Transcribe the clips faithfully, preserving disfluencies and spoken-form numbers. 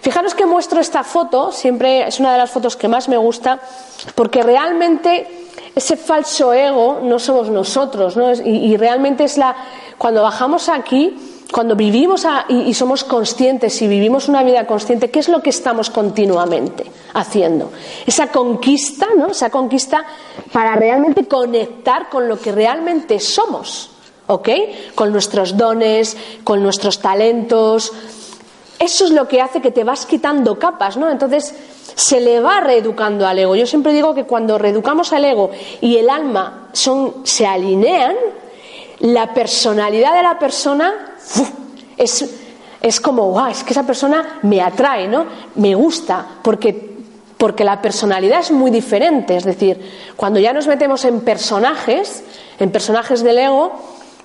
Fijaros que muestro esta foto, siempre es una de las fotos que más me gusta, porque realmente ese falso ego no somos nosotros, ¿no? Y, y realmente es la cuando bajamos aquí, cuando vivimos a, y, y somos conscientes y vivimos una vida consciente, ¿qué es lo que estamos continuamente haciendo? Esa conquista, ¿no? Esa conquista para realmente conectar con lo que realmente somos, ¿ok? Con nuestros dones, con nuestros talentos. Eso es lo que hace que te vas quitando capas, ¿no? Entonces se le va reeducando al ego. Yo siempre digo que cuando reeducamos al ego y el alma son, se alinean, la personalidad de la persona uf, es, es como, wow, es que esa persona me atrae, ¿no? Me gusta, porque, porque la personalidad es muy diferente. Es decir, cuando ya nos metemos en personajes, en personajes del ego,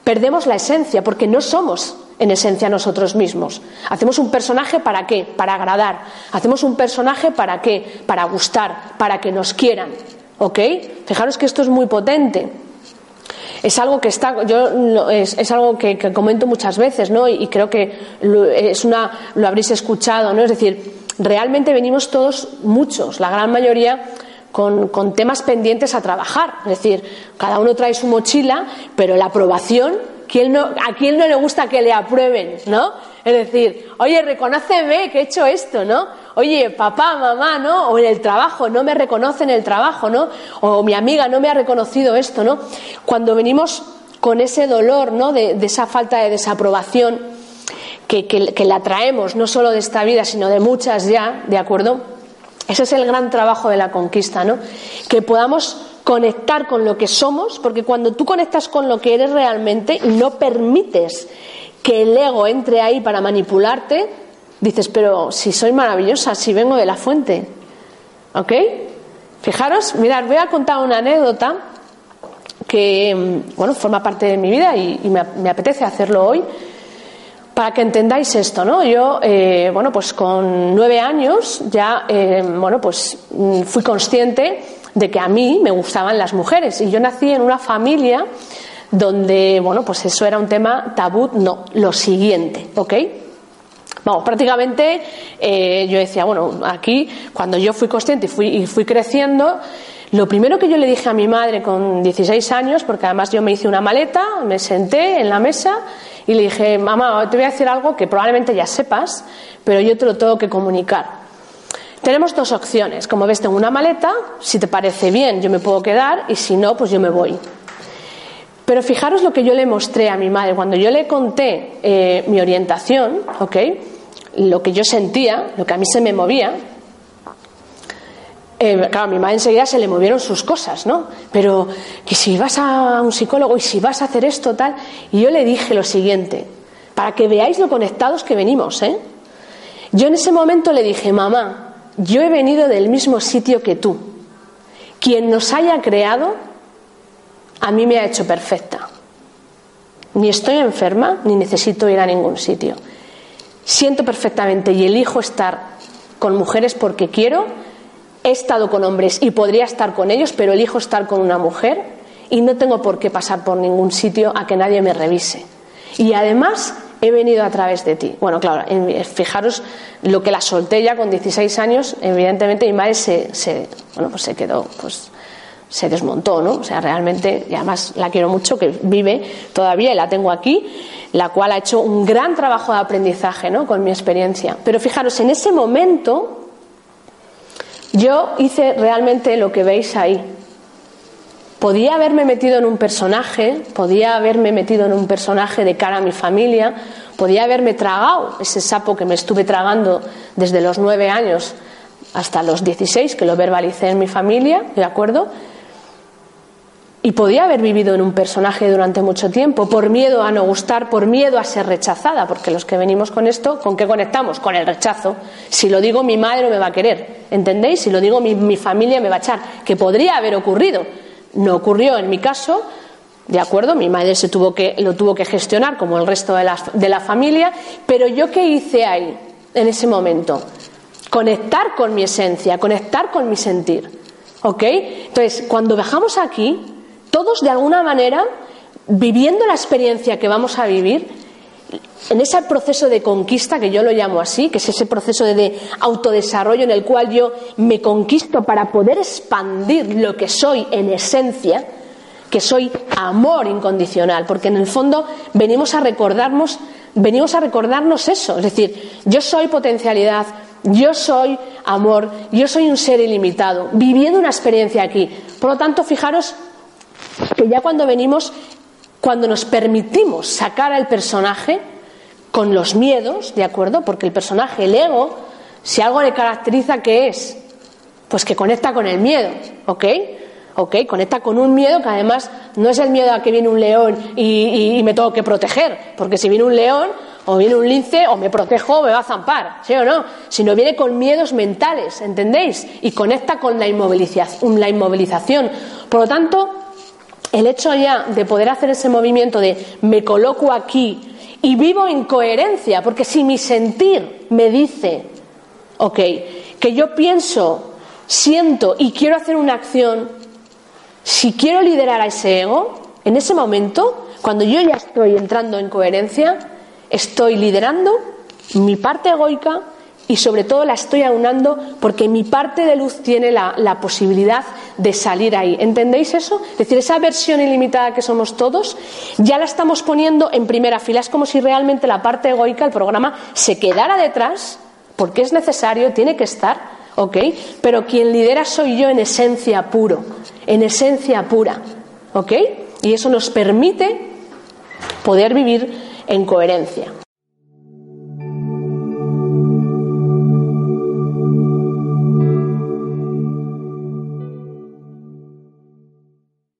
perdemos la esencia, porque no somos en esencia nosotros mismos. Hacemos un personaje ¿para qué? Para agradar. Hacemos un personaje ¿para qué? Para gustar, para que nos quieran. ¿Ok? Fijaros que esto es muy potente. Es algo que está, yo es, es algo que, que comento muchas veces, ¿no? Y, y creo que lo, es una, lo habréis escuchado, ¿no? Es decir, realmente venimos todos, muchos, la gran mayoría, Con, con temas pendientes a trabajar. Es decir, cada uno trae su mochila, pero la aprobación, ¿quién no, ¿a quién no le gusta que le aprueben, no? Es decir, oye, reconóceme que he hecho esto, ¿no? Oye, papá, mamá, ¿no? O en el trabajo, no me reconocen el trabajo, ¿no? O mi amiga no me ha reconocido esto, ¿no? Cuando venimos con ese dolor, ¿no? De, de esa falta de desaprobación que, que, que la traemos, no solo de esta vida, sino de muchas ya, ¿de acuerdo? Ese es el gran trabajo de la conquista, ¿no? Que podamos conectar con lo que somos, porque cuando tú conectas con lo que eres realmente y no permites que el ego entre ahí para manipularte, dices, pero si soy maravillosa, si vengo de la fuente, ¿ok? Fijaros, mirad, voy a contar una anécdota que, bueno, forma parte de mi vida y, y me, me apetece hacerlo hoy para que entendáis esto, ¿no? Yo, eh, bueno, pues con nueve años ya, eh, bueno, pues fui consciente de que a mí me gustaban las mujeres y yo nací en una familia donde, bueno, pues eso era un tema tabú, no, lo siguiente, ¿ok? Vamos, prácticamente eh, yo decía, bueno, aquí cuando yo fui consciente y fui, y fui creciendo, lo primero que yo le dije a mi madre con dieciséis años, porque además yo me hice una maleta, me senté en la mesa y le dije, mamá, te voy a decir algo que probablemente ya sepas, pero yo te lo tengo que comunicar. Tenemos dos opciones. Como ves, tengo una maleta, si te parece bien yo me puedo quedar y si no, pues yo me voy. Pero fijaros lo que yo le mostré a mi madre. Cuando yo le conté eh, mi orientación, ¿ok? Lo que yo sentía, lo que a mí se me movía, Eh, claro, a mi madre enseguida se le movieron sus cosas, ¿no? Pero que si vas a un psicólogo y si vas a hacer esto, tal. Y yo le dije lo siguiente, para que veáis lo conectados que venimos, ¿eh? Yo en ese momento le dije, mamá, yo he venido del mismo sitio que tú. Quien nos haya creado, a mí me ha hecho perfecta. Ni estoy enferma, ni necesito ir a ningún sitio. Siento perfectamente y elijo estar con mujeres porque quiero. He estado con hombres y podría estar con ellos, pero elijo estar con una mujer y no tengo por qué pasar por ningún sitio a que nadie me revise. Y además he venido a través de ti. Bueno, claro, fijaros lo que la solté ya con dieciséis años, evidentemente mi madre se, se, bueno, pues se quedó, pues se desmontó, ¿no? O sea, realmente, y además la quiero mucho, que vive todavía y la tengo aquí, la cual ha hecho un gran trabajo de aprendizaje, ¿no? Con mi experiencia. Pero fijaros, en ese momento yo hice realmente lo que veis ahí. Podía haberme metido en un personaje, podía haberme metido en un personaje de cara a mi familia, podía haberme tragado ese sapo que me estuve tragando desde los nueve años hasta los dieciséis, que lo verbalicé en mi familia, ¿de acuerdo? Y podía haber vivido en un personaje durante mucho tiempo, por miedo a no gustar, por miedo a ser rechazada, porque los que venimos con esto, ¿con qué conectamos? Con el rechazo. Si lo digo, mi madre no me va a querer, ¿entendéis? Si lo digo, mi, mi familia me va a echar, que podría haber ocurrido. No ocurrió en mi caso, ¿de acuerdo? Mi madre se tuvo que, lo tuvo que gestionar, como el resto de la, de la familia, pero ¿yo qué hice ahí, en ese momento? Conectar con mi esencia, conectar con mi sentir, ¿ok? Entonces, cuando bajamos aquí, todos de alguna manera, viviendo la experiencia que vamos a vivir, en ese proceso de conquista, que yo lo llamo así, que es ese proceso de, de autodesarrollo en el cual yo me conquisto para poder expandir lo que soy en esencia, que soy amor incondicional, porque en el fondo venimos a recordarnos, venimos a recordarnos eso, es decir, yo soy potencialidad, yo soy amor, yo soy un ser ilimitado, viviendo una experiencia aquí. Por lo tanto, fijaros que ya cuando venimos, cuando nos permitimos sacar al personaje con los miedos, ¿de acuerdo? Porque el personaje, el ego, si algo le caracteriza, ¿qué es? Pues que conecta con el miedo, ¿ok? ¿Ok? Conecta con un miedo que además no es el miedo a que viene un león y, y, y me tengo que proteger, porque si viene un león o viene un lince o me protejo o me va a zampar, ¿sí o no? Sino viene con miedos mentales, ¿entendéis? Y conecta con la inmovilización, la inmovilización. Por lo tanto, el hecho ya de poder hacer ese movimiento de me coloco aquí y vivo en coherencia, porque si mi sentir me dice, ok, que yo pienso, siento y quiero hacer una acción, si quiero liderar a ese ego, en ese momento, cuando yo ya estoy entrando en coherencia, estoy liderando mi parte egoica y sobre todo la estoy aunando porque mi parte de luz tiene la, la posibilidad de salir ahí. ¿Entendéis eso? Es decir, esa versión ilimitada que somos todos ya la estamos poniendo en primera fila. Es como si realmente la parte egoica, el programa, se quedara detrás porque es necesario, tiene que estar, ¿ok? Pero quien lidera soy yo en esencia puro, en esencia pura, ¿ok? Y eso nos permite poder vivir en coherencia.